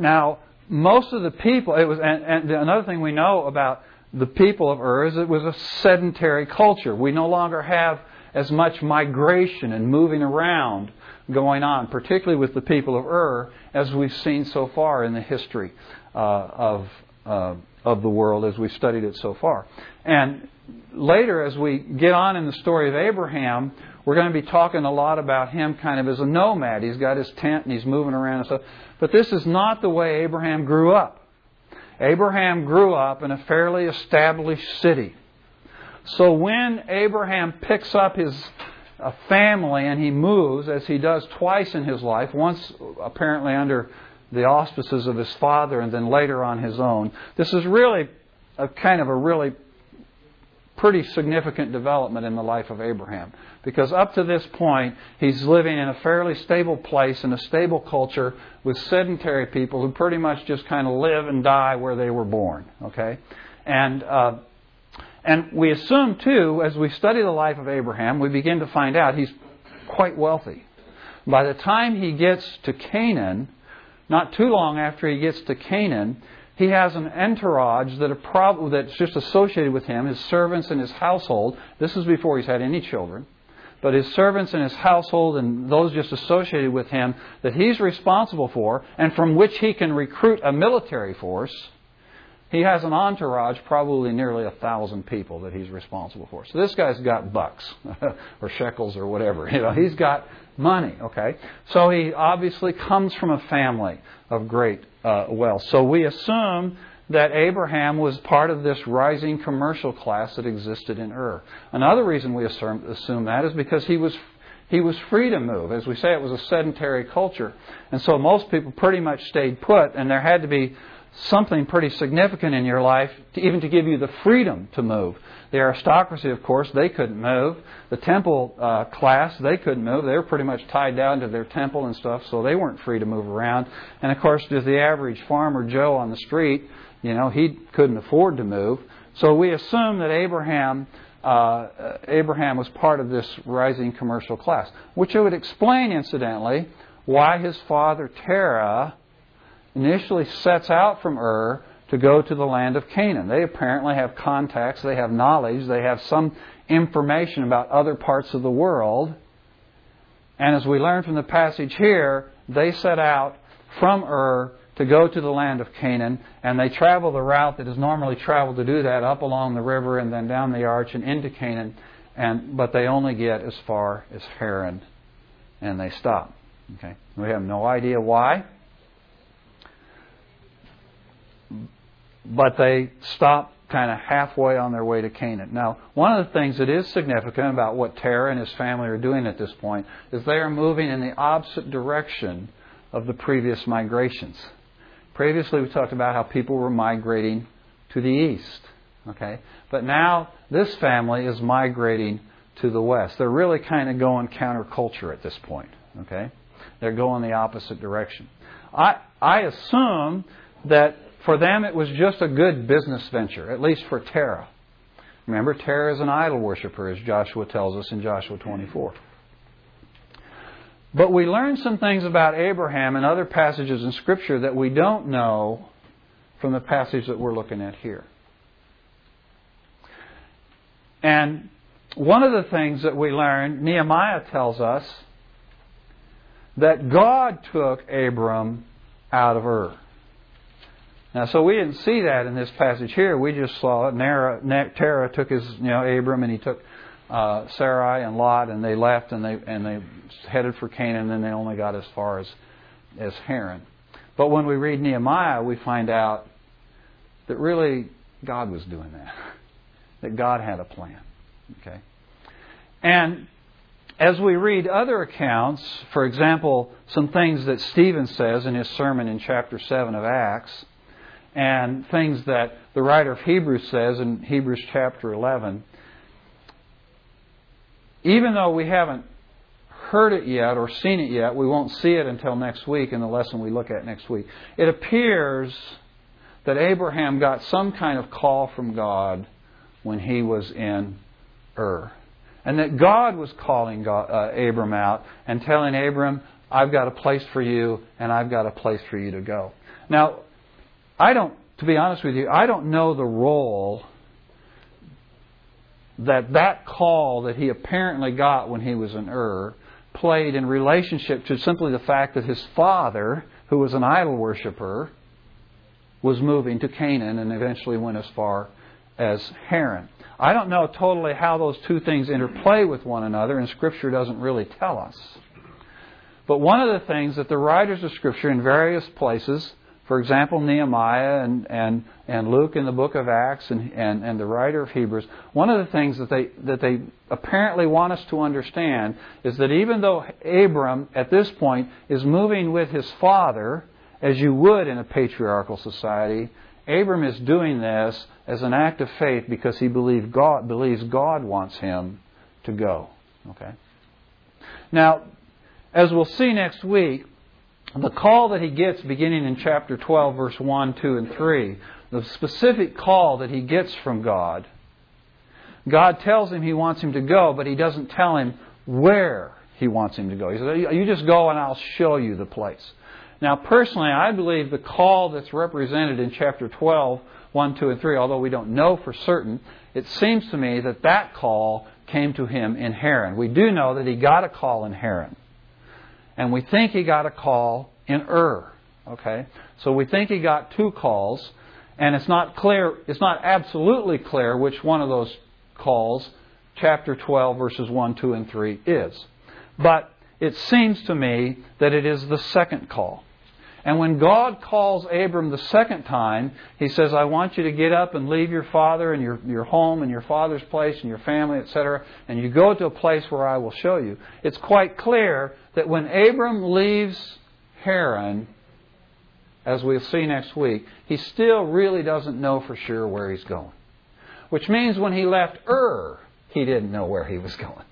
Now, most of the people, it was, and, and another thing we know about the people of Ur is it was a sedentary culture. We no longer have as much migration and moving around going on, particularly with the people of Ur, as we've seen so far in the history uh, of uh, of the world as we've studied it so far. And later, as we get on in the story of Abraham, We're going to be talking a lot about him kind of as a nomad. He's got his tent and he's moving around and stuff. But this is not the way Abraham grew up. Abraham grew up in a fairly established city. So when Abraham picks up his uh, family and he moves, as he does twice in his life, once apparently under the auspices of his father and then later on his own, this is really a kind of a really pretty significant development in the life of Abraham. Because up to this point, he's living in a fairly stable place, in a stable culture with sedentary people who pretty much just kind of live and die where they were born. Okay, and uh, and we assume, too, as we study the life of Abraham, we begin to find out he's quite wealthy. By the time he gets to Canaan, not too long after he gets to Canaan, he has an entourage that a prob- that's just associated with him, his servants and his household. This is before he's had any children. But his servants and his household and those just associated with him that he's responsible for and from which he can recruit a military force, he has an entourage, probably nearly a thousand people that he's responsible for. So this guy's got bucks or shekels or whatever. You know, he's got money. Okay, so he obviously comes from a family of great uh, wealth. So we assume that Abraham was part of this rising commercial class that existed in Ur. Another reason we assume, assume that is because he was he was free to move. As we say, it was a sedentary culture, and so most people pretty much stayed put, and there had to be something pretty significant in your life to even to give you the freedom to move. The aristocracy, of course, they couldn't move. The temple uh, class, they couldn't move. They were pretty much tied down to their temple and stuff, so they weren't free to move around. And, of course, there's the average farmer Joe on the street. You know, he couldn't afford to move. So we assume that Abraham uh, Abraham was part of this rising commercial class, which would explain, incidentally, why his father Terah initially sets out from Ur to go to the land of Canaan. They apparently have contacts, they have knowledge, they have some information about other parts of the world. And as we learn from the passage here, they set out from Ur to go to the land of Canaan, and they travel the route that is normally traveled to do that, up along the river and then down the arch and into Canaan, and but they only get as far as Haran, and they stop. Okay, we have no idea why. But they stop kind of halfway on their way to Canaan. Now, one of the things that is significant about what Terah and his family are doing at this point is they are moving in the opposite direction of the previous migrations. Previously, we talked about how people were migrating to the east. Okay? But now, this family is migrating to the west. They're really kind of going counterculture at this point. Okay? They're going the opposite direction. I, I assume that for them, it was just a good business venture, at least for Terah. Remember, Terah is an idol worshiper, as Joshua tells us in Joshua twenty-four. But we learn some things about Abraham and other passages in Scripture that we don't know from the passage that we're looking at here. And one of the things that we learn, Nehemiah tells us, that God took Abram out of Ur. Now, so we didn't see that in this passage here. We just saw it. Terah took his, you know, Abram, and he took uh, Sarai and Lot, and they left, and they and they headed for Canaan, and they only got as far as as Haran. But when we read Nehemiah, we find out that really God was doing that. That God had a plan. Okay, and as we read other accounts, for example, some things that Stephen says in his sermon in chapter seven of Acts, and things that the writer of Hebrews says in Hebrews chapter eleven, even though we haven't heard it yet or seen it yet, we won't see it until next week in the lesson we look at next week, it appears that Abraham got some kind of call from God when he was in Ur. And that God was calling God, uh, Abram out and telling Abram, I've got a place for you and I've got a place for you to go. Now, I don't, to be honest with you, I don't know the role that that call that he apparently got when he was in Ur played in relationship to simply the fact that his father, who was an idol worshiper, was moving to Canaan and eventually went as far as Haran. I don't know totally how those two things interplay with one another, and Scripture doesn't really tell us. But one of the things that the writers of Scripture in various places, for example, Nehemiah and, and, and Luke in the book of Acts and, and, and the writer of Hebrews, one of the things that they, that they apparently want us to understand is that even though Abram at this point is moving with his father, as you would in a patriarchal society, Abram is doing this as an act of faith because he believed God, believes God wants him to go. Okay. Now, as we'll see next week, the call that he gets beginning in chapter twelve, verse one, two, and three, the specific call that he gets from God, God tells him he wants him to go, but he doesn't tell him where he wants him to go. He says, you just go and I'll show you the place. Now, personally, I believe the call that's represented in chapter twelve, one, two, and three, although we don't know for certain, it seems to me that that call came to him in Haran. We do know that he got a call in Haran. And we think he got a call in Ur. Okay? So we think he got two calls, and it's not clear, it's not absolutely clear which one of those calls, chapter twelve, verses one, two, and three, is. But it seems to me that it is the second call. And when God calls Abram the second time, he says, I want you to get up and leave your father and your, your home and your father's place and your family, et cetera, and you go to a place where I will show you. It's quite clear that when Abram leaves Haran, as we'll see next week, he still really doesn't know for sure where he's going. Which means when he left Ur, he didn't know where he was going.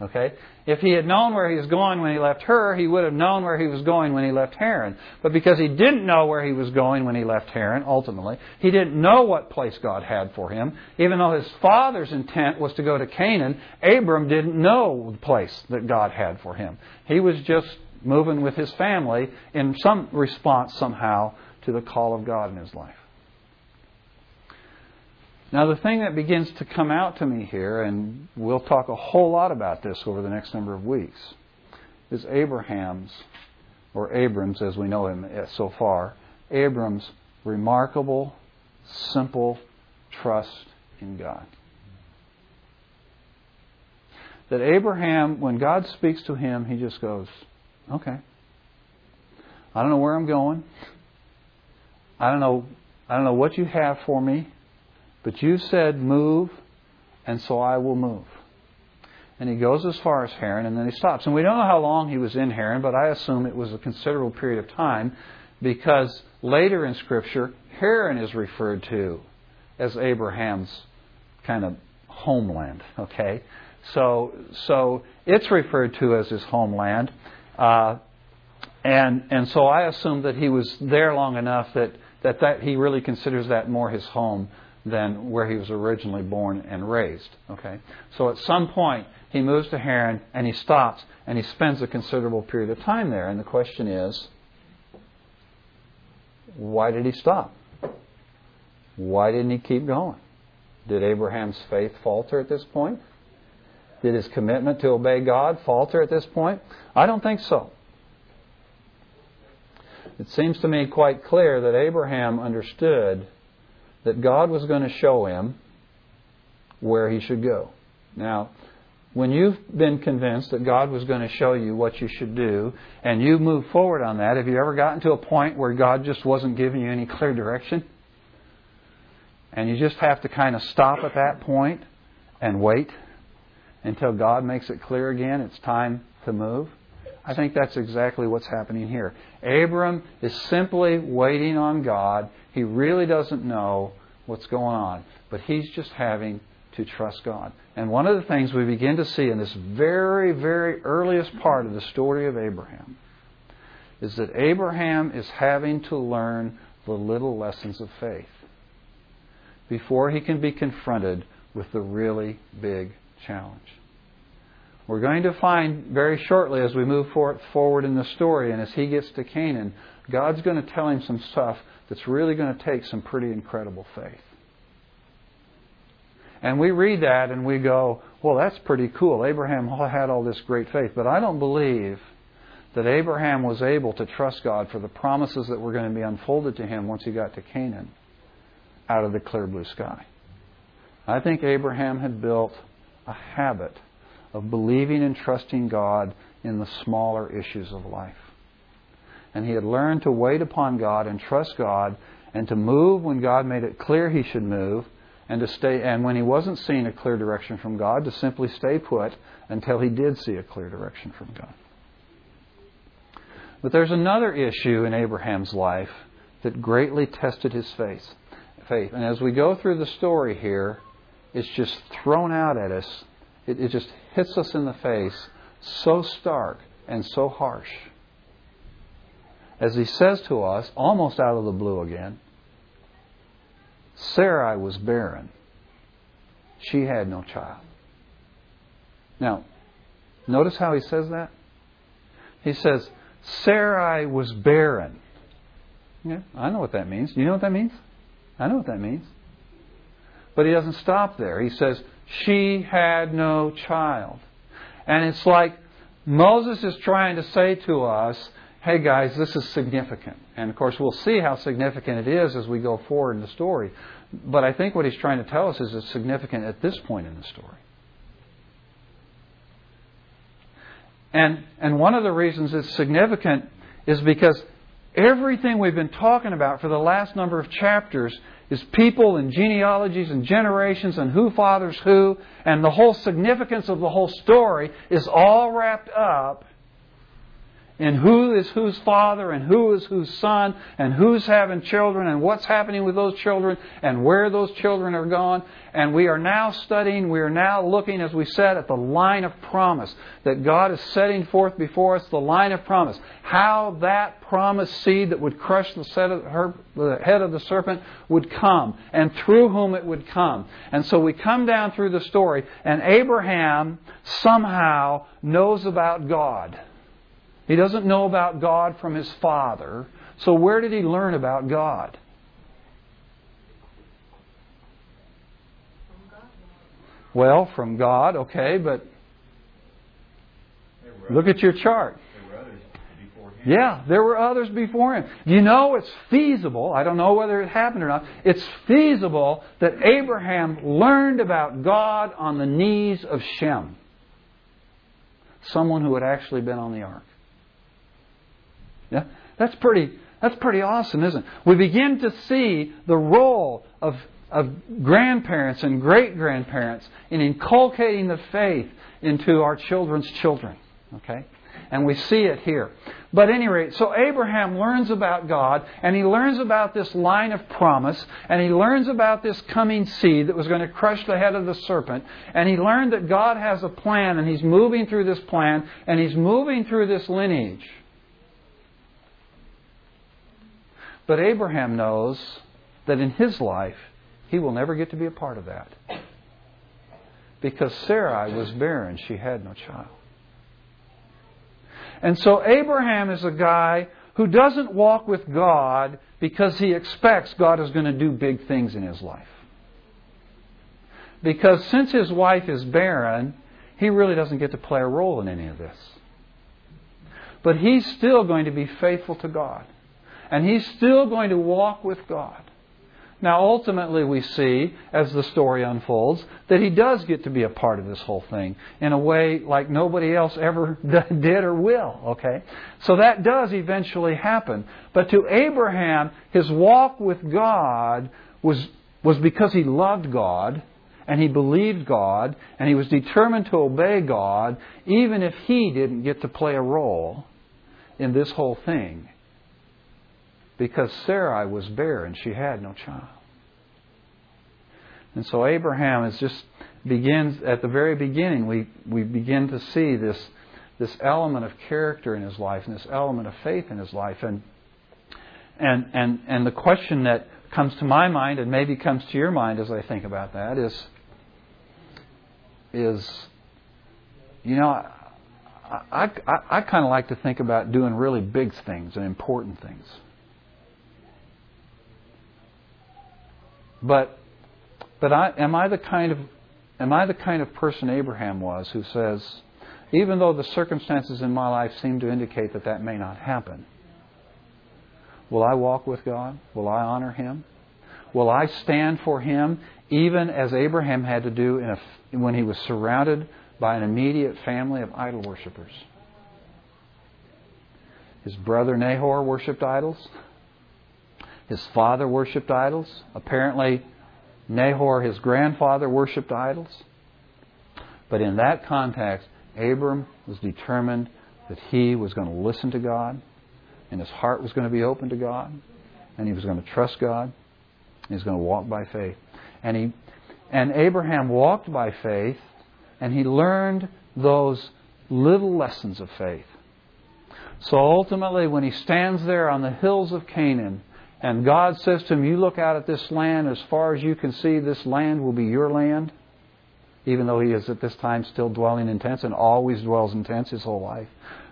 Okay? If he had known where he was going when he left Ur, he would have known where he was going when he left Haran. But because he didn't know where he was going when he left Haran, ultimately, he didn't know what place God had for him. Even though his father's intent was to go to Canaan, Abram didn't know the place that God had for him. He was just moving with his family in some response somehow to the call of God in his life. Now, the thing that begins to come out to me here, and we'll talk a whole lot about this over the next number of weeks, is Abraham's, or Abram's as we know him so far, Abram's remarkable, simple trust in God. That Abraham, when God speaks to him, he just goes, okay. I don't know where I'm going. I don't know, I don't know what you have for me. But you said move, and so I will move. And he goes as far as Haran, and then he stops. And we don't know how long he was in Haran, but I assume it was a considerable period of time because later in Scripture, Haran is referred to as Abraham's kind of homeland. Okay, so so it's referred to as his homeland. Uh, and and so I assume that he was there long enough that, that, that he really considers that more his home than where he was originally born and raised. Okay, so at some point he moves to Haran and he stops and he spends a considerable period of time there. And the question is, why did he stop? Why didn't he keep going? Did Abraham's faith falter at this point? Did his commitment to obey God falter at this point? I don't think so. It seems to me quite clear that Abraham understood that God was going to show him where he should go. Now, when you've been convinced that God was going to show you what you should do, and you move forward on that, have you ever gotten to a point where God just wasn't giving you any clear direction? And you just have to kind of stop at that point and wait until God makes it clear again, it's time to move? I think that's exactly what's happening here. Abram is simply waiting on God. He really doesn't know what's going on, but he's just having to trust God. And one of the things we begin to see in this very, very earliest part of the story of Abraham is that Abraham is having to learn the little lessons of faith before he can be confronted with the really big challenge. We're going to find very shortly as we move forward in the story and as he gets to Canaan, God's going to tell him some stuff that's really going to take some pretty incredible faith. And we read that and we go, well, that's pretty cool. Abraham had all this great faith. But I don't believe that Abraham was able to trust God for the promises that were going to be unfolded to him once he got to Canaan out of the clear blue sky. I think Abraham had built a habit of believing and trusting God in the smaller issues of life. And he had learned to wait upon God and trust God and to move when God made it clear he should move, and to stay, and when he wasn't seeing a clear direction from God, to simply stay put until he did see a clear direction from God. But there's another issue in Abraham's life that greatly tested his faith. faith. And as we go through the story here, it's just thrown out at us. It, it just hits us in the face so stark and so harsh. As he says to us, almost out of the blue again, Sarai was barren. She had no child. Now, notice how he says that. He says, Sarai was barren. Yeah, I know what that means. Do you know what that means? I know what that means. But he doesn't stop there. He says, she had no child. And it's like Moses is trying to say to us, hey guys, this is significant. And of course, we'll see how significant it is as we go forward in the story. But I think what he's trying to tell us is it's significant at this point in the story. And, and one of the reasons it's significant is because everything we've been talking about for the last number of chapters is people and genealogies and generations and who fathers who, and the whole significance of the whole story is all wrapped up and who is whose father, and who is whose son, and who's having children, and what's happening with those children, and where those children are gone. And we are now studying, we are now looking, as we said, at the line of promise that God is setting forth before us, the line of promise. How that promised seed that would crush the, set of her, the head of the serpent would come, and through whom it would come. And so we come down through the story, and Abraham somehow knows about God. He doesn't know about God from his father. So where did he learn about God? From God. Well, from God, okay, but look at your chart. There were others before him. Yeah, there were others before him. You know, it's feasible. I don't know whether it happened or not. It's feasible that Abraham learned about God on the knees of Shem, someone who had actually been on the ark. Yeah, that's pretty that's pretty awesome, isn't it? We begin to see the role of, of grandparents and great-grandparents in inculcating the faith into our children's children. Okay? And we see it here. But at any rate, so Abraham learns about God, and he learns about this line of promise, and he learns about this coming seed that was going to crush the head of the serpent, and he learned that God has a plan, and he's moving through this plan, and he's moving through this lineage. But Abraham knows that in his life, he will never get to be a part of that. Because Sarai was barren. She had no child. And so Abraham is a guy who doesn't walk with God because he expects God is going to do big things in his life. Because since his wife is barren, he really doesn't get to play a role in any of this. But he's still going to be faithful to God. And he's still going to walk with God. Now, ultimately, we see, as the story unfolds, that he does get to be a part of this whole thing in a way like nobody else ever did or will. Okay, so that does eventually happen. But to Abraham, his walk with God was, was because he loved God, and he believed God, and he was determined to obey God, even if he didn't get to play a role in this whole thing. Because Sarai was barren, she had no child. And so Abraham is just begins at the very beginning. We we begin to see this this element of character in his life, and this element of faith in his life. And and and and the question that comes to my mind, and maybe comes to your mind as I think about that, is is you know I I I, I kind of like to think about doing really big things and important things. But, but I, am I the kind of, am I the kind of person Abraham was, who says, even though the circumstances in my life seem to indicate that that may not happen, will I walk with God? Will I honor Him? Will I stand for Him even as Abraham had to do in a, when he was surrounded by an immediate family of idol worshippers. His brother Nahor worshipped idols. His father worshipped idols. Apparently, Nahor, his grandfather, worshipped idols. But in that context, Abram was determined that he was going to listen to God, and his heart was going to be open to God, and he was going to trust God, and he was going to walk by faith. And he, and Abraham walked by faith, and he learned those little lessons of faith. So ultimately, when he stands there on the hills of Canaan, and God says to him, you look out at this land, as far as you can see, this land will be your land. Even though he is at this time still dwelling in tents and always dwells in tents his whole life.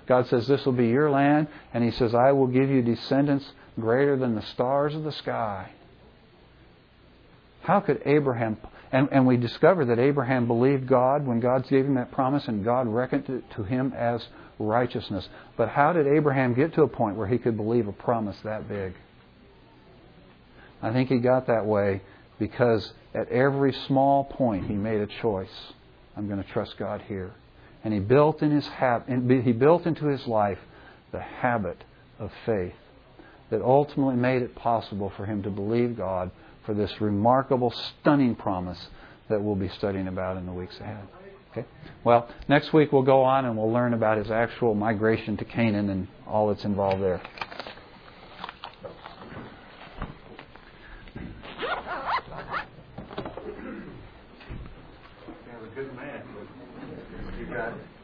God says, this will be your land. And he says, I will give you descendants greater than the stars of the sky. How could Abraham... And, and we discover that Abraham believed God when God gave him that promise, and God reckoned it to him as righteousness. But how did Abraham get to a point where he could believe a promise that big? I think he got that way because at every small point he made a choice. I'm going to trust God here. And he built in his hab- he built into his life the habit of faith that ultimately made it possible for him to believe God for this remarkable, stunning promise that we'll be studying about in the weeks ahead. Okay? Well, next week we'll go on and we'll learn about his actual migration to Canaan and all that's involved there. Good man. You got it.